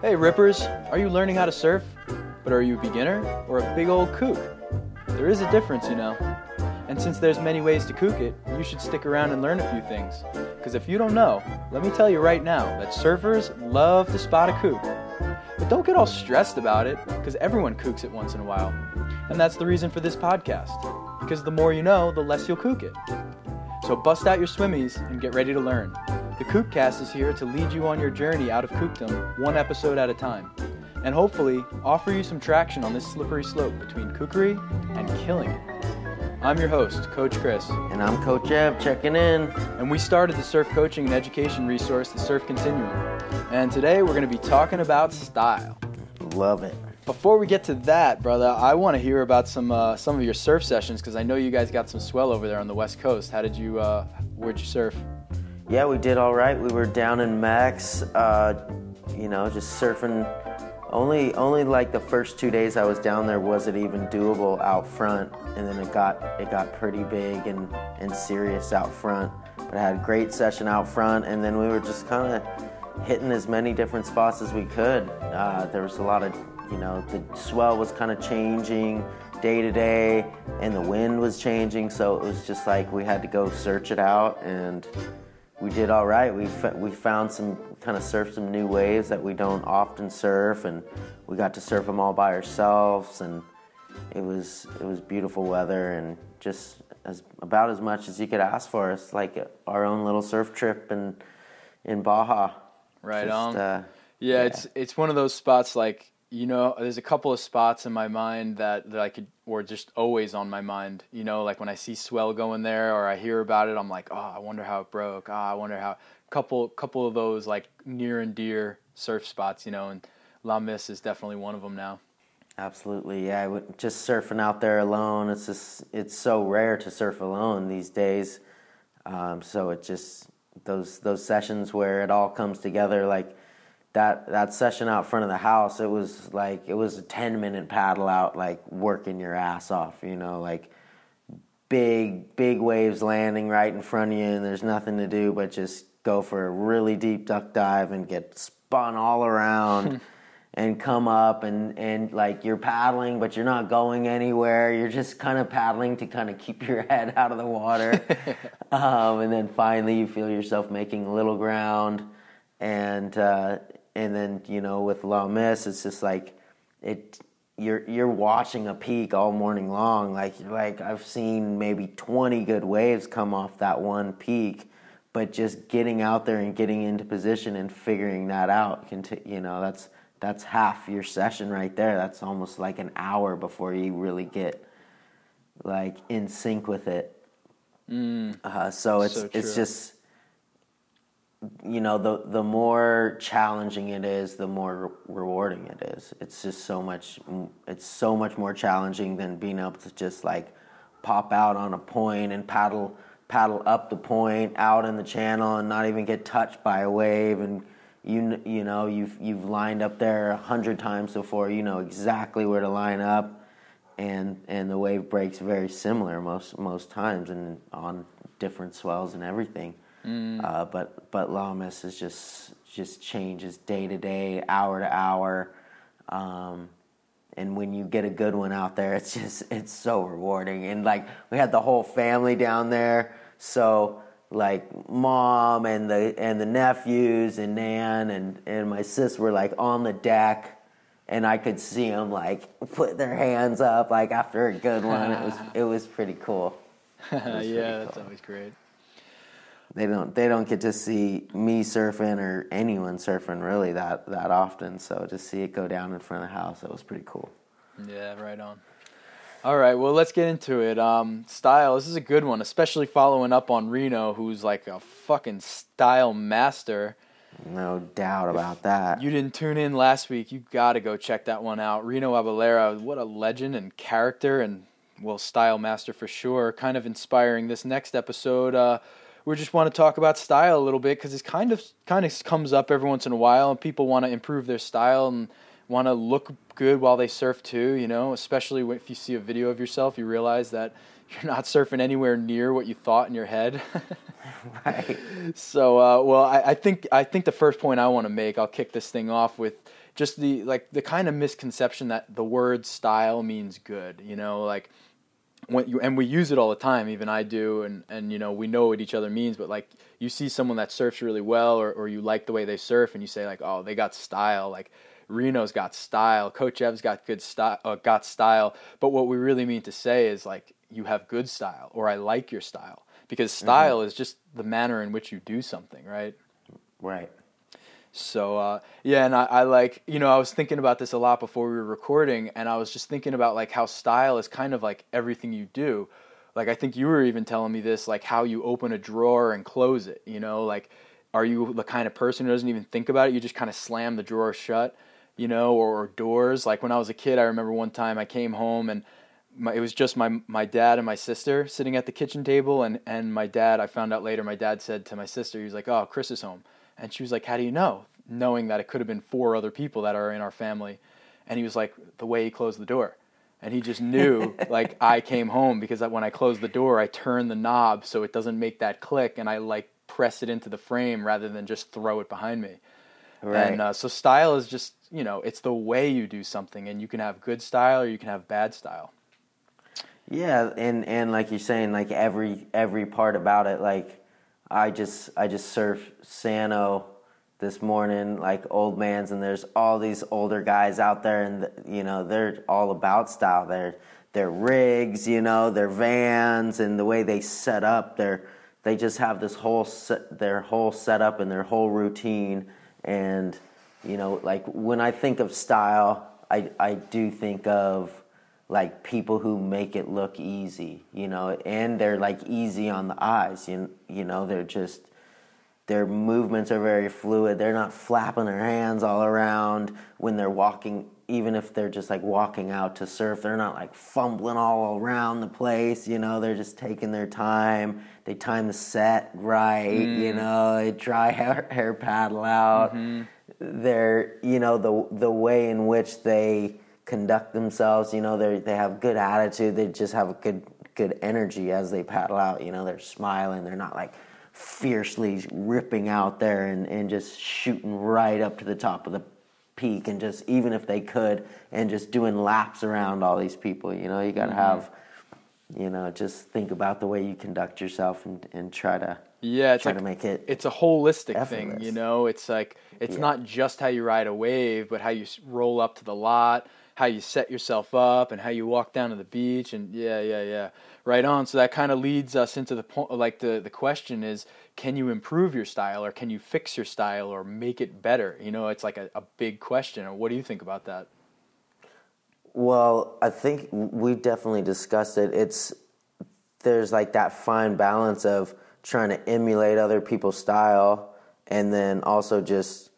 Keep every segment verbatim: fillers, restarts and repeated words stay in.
Hey Rippers, are you learning how to surf? But are you a beginner or a big old kook? There is a difference, you know. And since there's many ways to kook it, you should stick around and learn a few things. Because if you don't know, let me tell you right now that surfers love to spot a kook. But don't get all stressed about it, because everyone kooks it once in a while. And that's the reason for this podcast. Because the more you know, the less you'll kook it. So bust out your swimmies and get ready to learn. The Kook Cast is here to lead you on your journey out of kookdom, one episode at a time. And hopefully, offer you some traction on this slippery slope between kookery and killing it. I'm your host, Coach Chris. And I'm Coach Ev, checking in. And we started the surf coaching and education resource, the Surf Continuum. And today we're going to be talking about style. Love it. Before we get to that, brother, I want to hear about some uh, some of your surf sessions, because I know you guys got some swell over there on the West Coast. How did you, uh, where'd you surf? Yeah, we did all right. We were down in Max, uh, you know, just surfing. Only, only like the first two days I was down there was it even doable out front, and then it got it got pretty big and, and serious out front. But I had a great session out front, and then we were just kind of hitting as many different spots as we could. Uh, there was a lot of, you know, the swell was kind of changing day to day, and the wind was changing, so it was just like we had to go search it out, and we did all right. We f- we found some, kind of surfed some new waves that we don't often surf, and we got to surf them all by ourselves, and it was it was beautiful weather, and just as about as much as you could ask for. It's like our own little surf trip in in Baja. Right just, on. Uh, yeah, yeah, it's it's one of those spots like, you know, there's a couple of spots in my mind that, that I could, or just always on my mind, you know, like when I see swell going there or I hear about it, I'm like, oh, I wonder how it broke. Oh, I wonder how, couple couple of those like near and dear surf spots, you know, and La Miss is definitely one of them now. Absolutely, yeah. I would, just surfing out there alone, it's just, it's so rare to surf alone these days. Um, so it just, those those sessions where it all comes together, like, That that session out front of the house, it was like, it was a ten-minute paddle out, like working your ass off, you know, like big, big waves landing right in front of you, and there's nothing to do but just go for a really deep duck dive and get spun all around and come up, and, and like you're paddling, but you're not going anywhere. You're just kind of paddling to kind of keep your head out of the water. um, and then finally you feel yourself making a little ground, and uh, And then, you know, with La Miss, it's just like it. You're you're watching a peak all morning long. Like you're like I've seen maybe twenty good waves come off that one peak, but just getting out there and getting into position and figuring that out, you know, that's that's half your session right there. That's almost like an hour before you really get like in sync with it. Mm, uh, so it's so it's just. You know, the the more challenging it is, the more re- rewarding it is. It's just so much, it's so much more challenging than being able to just like pop out on a point and paddle paddle up the point out in the channel and not even get touched by a wave. And you you know you've you've lined up there a hundred times before. You know exactly where to line up, and and the wave breaks very similar most most times and on different swells and everything. Mm. Uh, but but La Miss is just just changes day to day, hour to hour, um, and when you get a good one out there, it's just it's so rewarding. And like we had the whole family down there, so like mom and the and the nephews and Nan and, and my sis were like on the deck, and I could see them like put their hands up like after a good one. It was it was pretty cool. Was yeah, pretty cool. That's always great. They don't. They don't get to see me surfing or anyone surfing really that, that often. So to see it go down in front of the house, that was pretty cool. Yeah, right on. All right, well, let's get into it. Um, style. This is a good one, especially following up on Reno, who's like a fucking style master. No doubt about if that. You didn't tune in last week. You got to go check that one out. Reno Abolera, what a legend and character, and well, style master for sure. Kind of inspiring this next episode. Uh, We just want to talk about style a little bit because it's kind of kind of comes up every once in a while, and people want to improve their style and want to look good while they surf too. You know, especially if you see a video of yourself, you realize that you're not surfing anywhere near what you thought in your head. Right. So, uh, well, I, I think I think the first point I want to make, I'll kick this thing off with just the like the kind of misconception that the word style means good. You know, like when you, and we use it all the time. Even I do, and and you know we know what each other means. But like you see someone that surfs really well, or or you like the way they surf, and you say like, oh, they got style. Like Reno's got style. Coach Ev's got good style. Uh, got style. But what we really mean to say is like you have good style, or I like your style. Because style mm-hmm. is just the manner in which you do something, right? Right. So, uh, yeah, and I, I like, you know, I was thinking about this a lot before we were recording, and I was just thinking about, like, how style is kind of like everything you do. Like, I think you were even telling me this, like, how you open a drawer and close it, you know? Like, are you the kind of person who doesn't even think about it? You just kind of slam the drawer shut, you know, or, or doors. Like, when I was a kid, I remember one time I came home and My, it was just my my dad and my sister sitting at the kitchen table, and, and my dad, I found out later, my dad said to my sister, he was like, oh, Chris is home. And she was like, how do you know? Knowing that it could have been four other people that are in our family. And he was like, the way he closed the door. And he just knew, like, I came home because when I close the door, I turn the knob so it doesn't make that click, and I, like, press it into the frame rather than just throw it behind me. Right. And uh, so style is just, you know, it's the way you do something, and you can have good style or you can have bad style. Yeah, and, and like you're saying, like every every part about it, like I just I just surfed Sano this morning, like old man's, and there's all these older guys out there, and you know they're all about style. Their their rigs, you know, their vans, and the way they set up. Their they just have this whole set, their whole setup and their whole routine, and you know, like when I think of style, I I do think of like people who make it look easy, you know, and they're like easy on the eyes, you, you know, they're just, their movements are very fluid. They're not flapping their hands all around when they're walking, even if they're just like walking out to surf, they're not like fumbling all around the place, you know, they're just taking their time. They time the set right, mm. you know, they dry hair, hair paddle out. Mm-hmm. They're, you know, the the way in which they conduct themselves, you know, they they have good attitude, they just have a good good energy as they paddle out, you know, they're smiling, they're not like fiercely ripping out there and, and just shooting right up to the top of the peak, and just even if they could, and just doing laps around all these people, you know, you gotta mm-hmm. have, you know, just think about the way you conduct yourself and, and try to yeah it's try like, to make it it's a holistic effortless. thing, you know, it's like it's yeah. not just how you ride a wave, but how you roll up to the lot, how you set yourself up, and how you walk down to the beach, and yeah, yeah, yeah, right on. So that kind of leads us into the point, like the, the question is, can you improve your style, or can you fix your style, or make it better? You know, it's like a, a big question. What do you think about that? Well, I think we definitely discussed it. It's, there's like that fine balance of trying to emulate other people's style, and then also just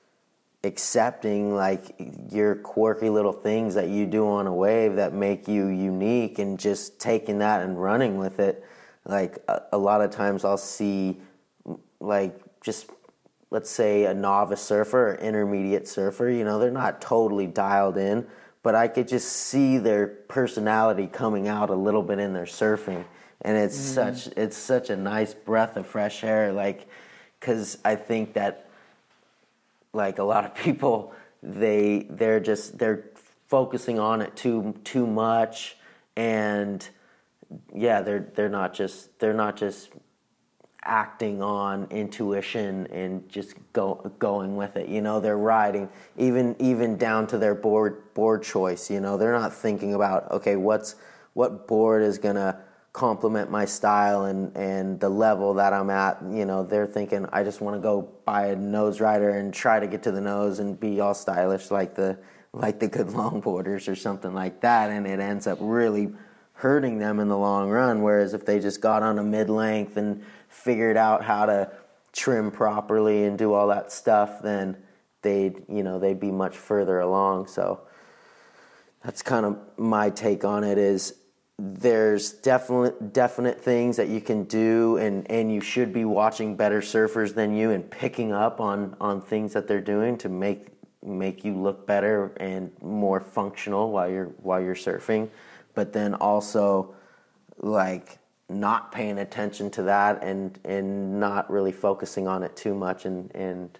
accepting like your quirky little things that you do on a wave that make you unique, and just taking that and running with it. Like a, a lot of times I'll see like just let's say a novice surfer or intermediate surfer, you know, they're not totally dialed in, but I could just see their personality coming out a little bit in their surfing, and it's mm-hmm. such it's such a nice breath of fresh air, like because I think that like a lot of people, they they're just they're focusing on it too too much, and yeah, they're they're not just they're not just acting on intuition and just go going with it. You know, they're riding even even down to their board board choice. You know, they're not thinking about okay, what's what board is gonna complement my style and, and the level that I'm at, you know, they're thinking, I just want to go buy a nose rider and try to get to the nose and be all stylish like the like the good longboarders or something like that, and it ends up really hurting them in the long run, whereas if they just got on a mid-length and figured out how to trim properly and do all that stuff, then they'd, you know, they'd be much further along. So that's kind of my take on it is, there's definite definite things that you can do, and, and you should be watching better surfers than you and picking up on, on things that they're doing to make make you look better and more functional while you're while you're surfing. But then also like not paying attention to that and and not really focusing on it too much and and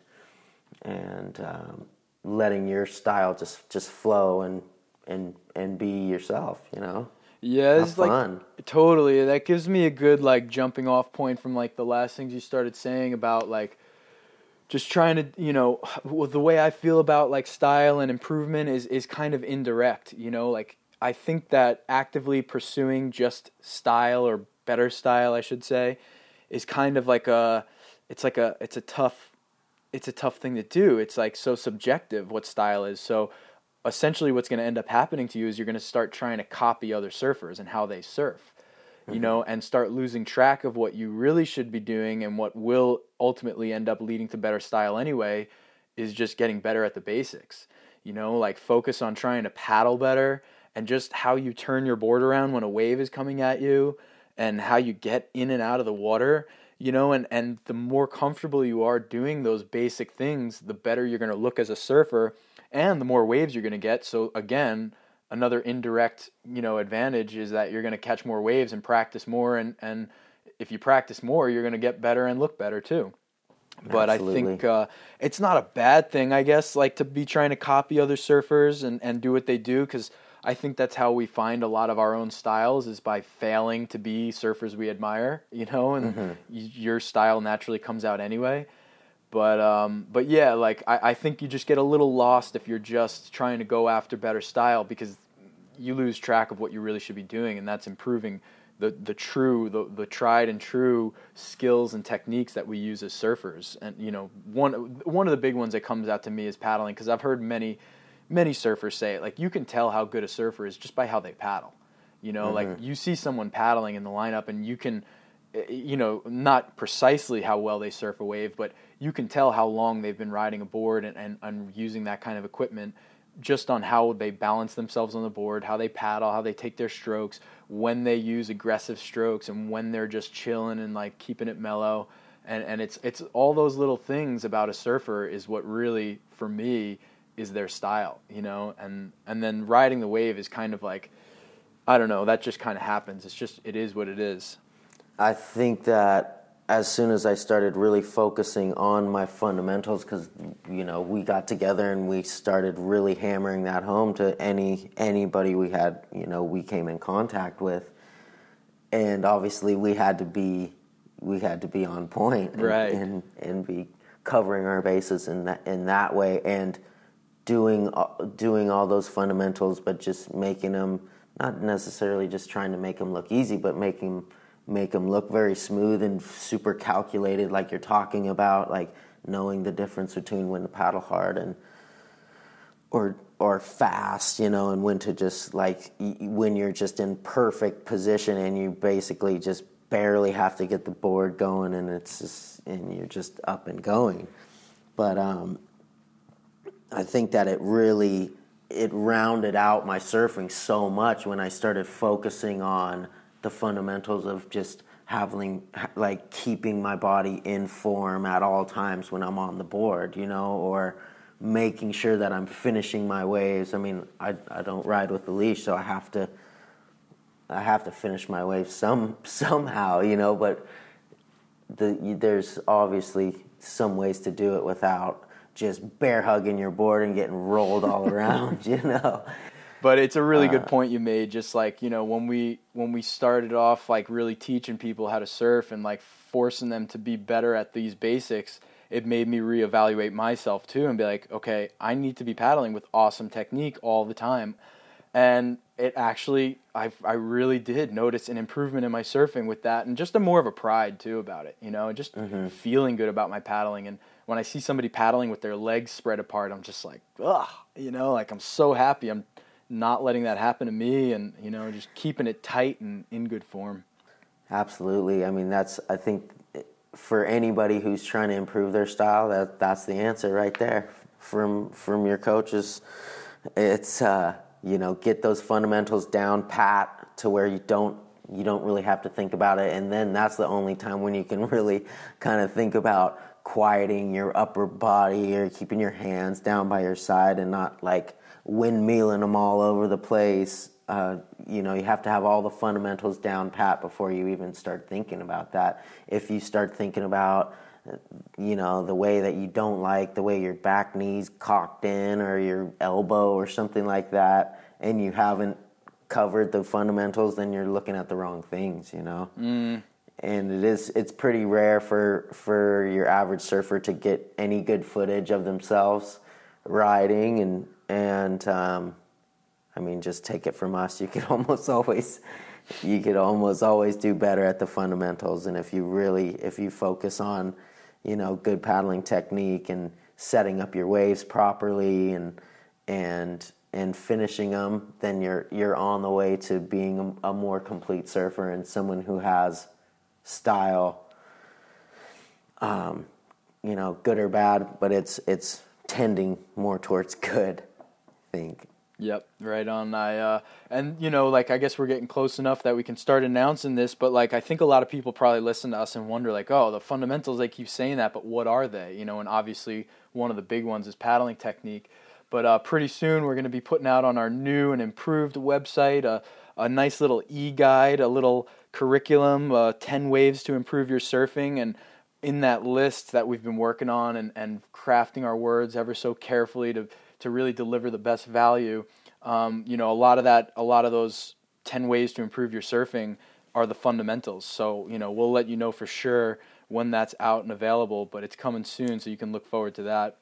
and um, letting your style just, just flow and and and be yourself, you know. Yeah, it's like fun. Totally. That gives me a good like jumping off point from like the last things you started saying about like just trying to, you know, the way I feel about like style and improvement is is kind of indirect, you know, like I think that actively pursuing just style or better style, I should say, is kind of like a, it's like a, it's a tough, it's a tough thing to do. It's like so subjective what style is. So essentially what's going to end up happening to you is you're going to start trying to copy other surfers and how they surf, mm-hmm. you know, and start losing track of what you really should be doing, and what will ultimately end up leading to better style anyway is just getting better at the basics, you know, like focus on trying to paddle better, and just how you turn your board around when a wave is coming at you and how you get in and out of the water, you know, and, and the more comfortable you are doing those basic things, the better you're going to look as a surfer and the more waves you're going to get. So again, another indirect, you know, advantage is that you're going to catch more waves and practice more. And, and if you practice more, you're going to get better and look better too. But Absolutely. I think uh, it's not a bad thing, I guess, like to be trying to copy other surfers and, and do what they do, because I think that's how we find a lot of our own styles, is by failing to be surfers we admire, you know, and mm-hmm. your style naturally comes out anyway. But um, but yeah, like I, I think you just get a little lost if you're just trying to go after better style, because you lose track of what you really should be doing, and that's improving the, the true, the, the tried and true skills and techniques that we use as surfers. And, you know, one one of the big ones that comes out to me is paddling, because I've heard many... many surfers say it, like you can tell how good a surfer is just by how they paddle, you know, mm-hmm. like you see someone paddling in the lineup and you can, you know, not precisely how well they surf a wave, but you can tell how long they've been riding a board and, and, and using that kind of equipment just on how they balance themselves on the board, how they paddle, how they take their strokes, when they use aggressive strokes and when they're just chilling and like keeping it mellow. And, and it's, it's all those little things about a surfer is what really, for me, is their style, you know, and, and then riding the wave is kind of like, I don't know, that just kind of happens. It's just, it is what it is. I think that as soon as I started really focusing on my fundamentals, because, you know, we got together and we started really hammering that home to any, anybody we had, you know, we came in contact with, and obviously we had to be, we had to be on point and, right. and, and be covering our bases in that, in that way. And doing doing all those fundamentals, but just making them, not necessarily just trying to make them look easy, but making make them look very smooth and super calculated, like you're talking about, like knowing the difference between when to paddle hard and or or fast, you know, and when to just like when you're just in perfect position and you basically just barely have to get the board going, and it's just and you're just up and going, but um. I think that it really, it rounded out my surfing so much when I started focusing on the fundamentals of just having, like, keeping my body in form at all times when I'm on the board, you know, or making sure that I'm finishing my waves. I mean, I, I don't ride with the leash, so I have to, I have to finish my waves some, somehow, you know, but the, there's obviously some ways to do it without just bear hugging your board and getting rolled all around, you know. But it's a really uh, good point you made. Just like, you know, when we when we started off like really teaching people how to surf and like forcing them to be better at these basics, it made me reevaluate myself too and be like, okay, I need to be paddling with awesome technique all the time. And it actually, I I really did notice an improvement in my surfing with that, and just a more of a pride too about it, you know, just mm-hmm. feeling good about my paddling. And when I see somebody paddling with their legs spread apart, I'm just like, ugh, you know, like I'm so happy I'm not letting that happen to me, and, you know, just keeping it tight and in good form. Absolutely. I mean, that's, I think for anybody who's trying to improve their style, that that's the answer right there from, from your coaches. It's, uh, you know, get those fundamentals down pat to where you don't, you don't really have to think about it. And then that's the only time when you can really kind of think about quieting your upper body or keeping your hands down by your side and not like windmilling them all over the place uh, you know, you have to have all the fundamentals down pat before you even start thinking about that. If you start thinking about, you know, the way that you don't like, the way your back knee's cocked in or your elbow or something like that, and you haven't covered the fundamentals, then you're looking at the wrong things, you know? Mm. And it is, it's pretty rare for, for your average surfer to get any good footage of themselves riding, and, and um, I mean, just take it from us. You could almost always... You could almost always do better at the fundamentals, and if you really, if you focus on, you know, good paddling technique and setting up your waves properly and and and finishing them, then you're you're on the way to being a, a more complete surfer and someone who has style. Um, you know, good or bad, but it's it's tending more towards good, I think. Yep, right on. I uh, and you know, like I guess we're getting close enough that we can start announcing this. But like, I think a lot of people probably listen to us and wonder, like, oh, the fundamentals. They keep saying that, but what are they? You know, and obviously one of the big ones is paddling technique. But uh, pretty soon we're going to be putting out on our new and improved website a a nice little e-guide, a little curriculum, uh, ten waves to improve your surfing, and in that list that we've been working on and and crafting our words ever so carefully to. to really deliver the best value. Um, you know, a lot of that, a lot of those ten ways to improve your surfing are the fundamentals. So, you know, we'll let you know for sure when that's out and available, but it's coming soon, so you can look forward to that.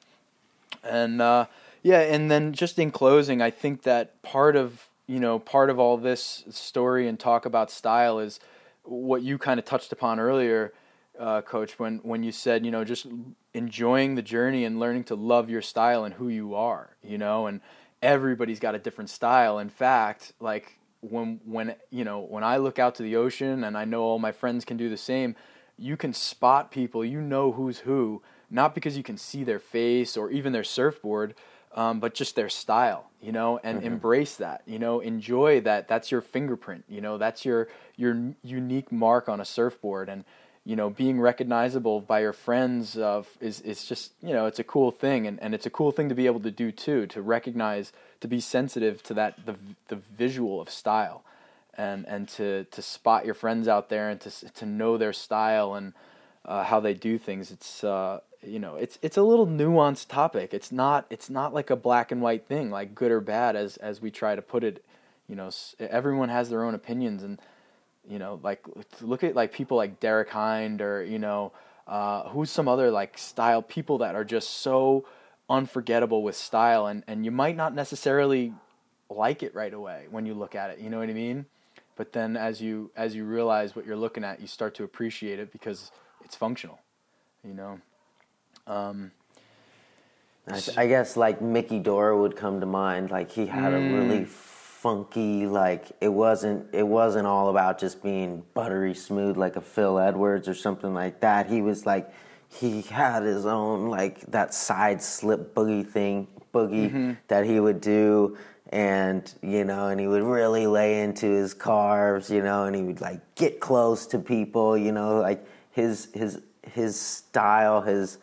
And, uh, yeah, and then just in closing, I think that part of, you know, part of all this story and talk about style is what you kind of touched upon earlier, uh, Coach, when, when you said, you know, just enjoying the journey and learning to love your style and who you are, you know, and everybody's got a different style. In fact, like when, when, you know, when I look out to the ocean, and I know all my friends can do the same, you can spot people, you know, who's who, not because you can see their face or even their surfboard, um, but just their style, you know, and mm-hmm. embrace that, you know, enjoy that. That's your fingerprint, you know, that's your, your unique mark on a surfboard. And, you know, being recognizable by your friends uh, is, it's just, you know, it's a cool thing. And, and it's a cool thing to be able to do too, to recognize, to be sensitive to that, the the visual of style, and, and to, to spot your friends out there and to, to know their style and uh, how they do things. It's, uh, you know, it's, it's a little nuanced topic. It's not, it's not like a black and white thing, like good or bad, as, as we try to put it. You know, everyone has their own opinions, and, you know, like look at like people like Derek Hine, or, you know, uh, who's some other like style people that are just so unforgettable with style, and, and you might not necessarily like it right away when you look at it, you know what I mean? But then as you, as you realize what you're looking at, you start to appreciate it because it's functional, you know? Um, I, I guess like Mickey Dora would come to mind. Like he had mm. a really funky, like it wasn't it wasn't all about just being buttery smooth like a Phil Edwards or something like that. He was like, he had his own like that side slip boogie thing boogie mm-hmm. that he would do, and you know, and he would really lay into his carves, you know, and he would like get close to people, you know, like his his his style, his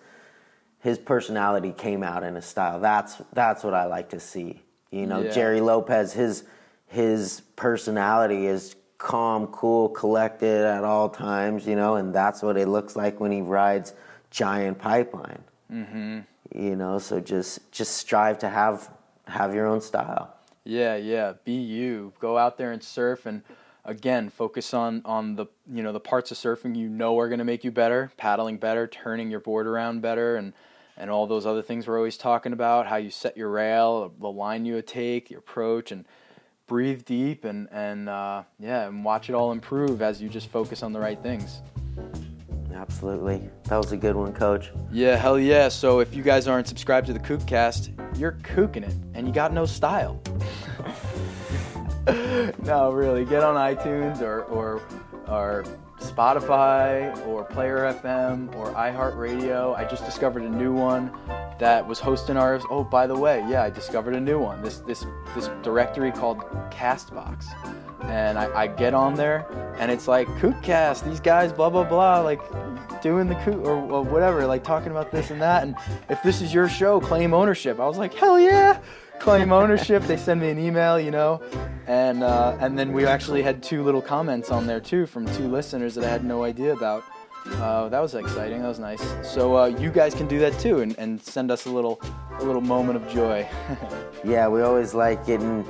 his personality came out in his style. That's that's what I like to see. You know, yeah. Jerry Lopez, his his personality is calm, cool, collected at all times, you know, and that's what it looks like when he rides giant Pipeline. Mm-hmm. You know, so just just strive to have have your own style. Yeah, yeah, be you. Go out there and surf, and again, focus on, on the, you know, the parts of surfing you know are going to make you better, paddling better, turning your board around better, and and all those other things we're always talking about, how you set your rail, the line you take, your approach, and breathe deep, and, and uh, yeah, and watch it all improve as you just focus on the right things. Absolutely. That was a good one, Coach. Yeah, hell yeah. So if you guys aren't subscribed to the Kook Cast, you're kooking it, and you got no style. No, really. Get on iTunes or or or... Spotify or Player F M or iHeartRadio. I just discovered a new one. that was hosting ours. Oh, by the way, yeah, I discovered a new one. This this this directory called Castbox. And I, I get on there, and it's like, Kook Cast, these guys, blah, blah, blah, like, doing the Kook, or, or whatever, like, talking about this and that, and if this is your show, claim ownership. I was like, hell yeah, claim ownership. They send me an email, you know, and uh, and then we actually had two little comments on there, too, from two listeners that I had no idea about. Uh, that was exciting. That was nice. So uh, you guys can do that, too, and, and send us a little, a little moment of joy. Yeah, we always like getting...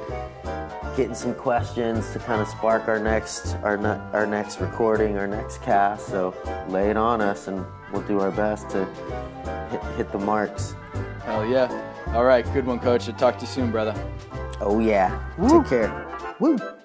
getting some questions to kind of spark our next our ne- our next recording, our next cast. So lay it on us, and we'll do our best to hit, hit the marks. Hell yeah. All right, good one, Coach. I'll talk to you soon, brother. Oh, yeah. Woo. Take care. Woo.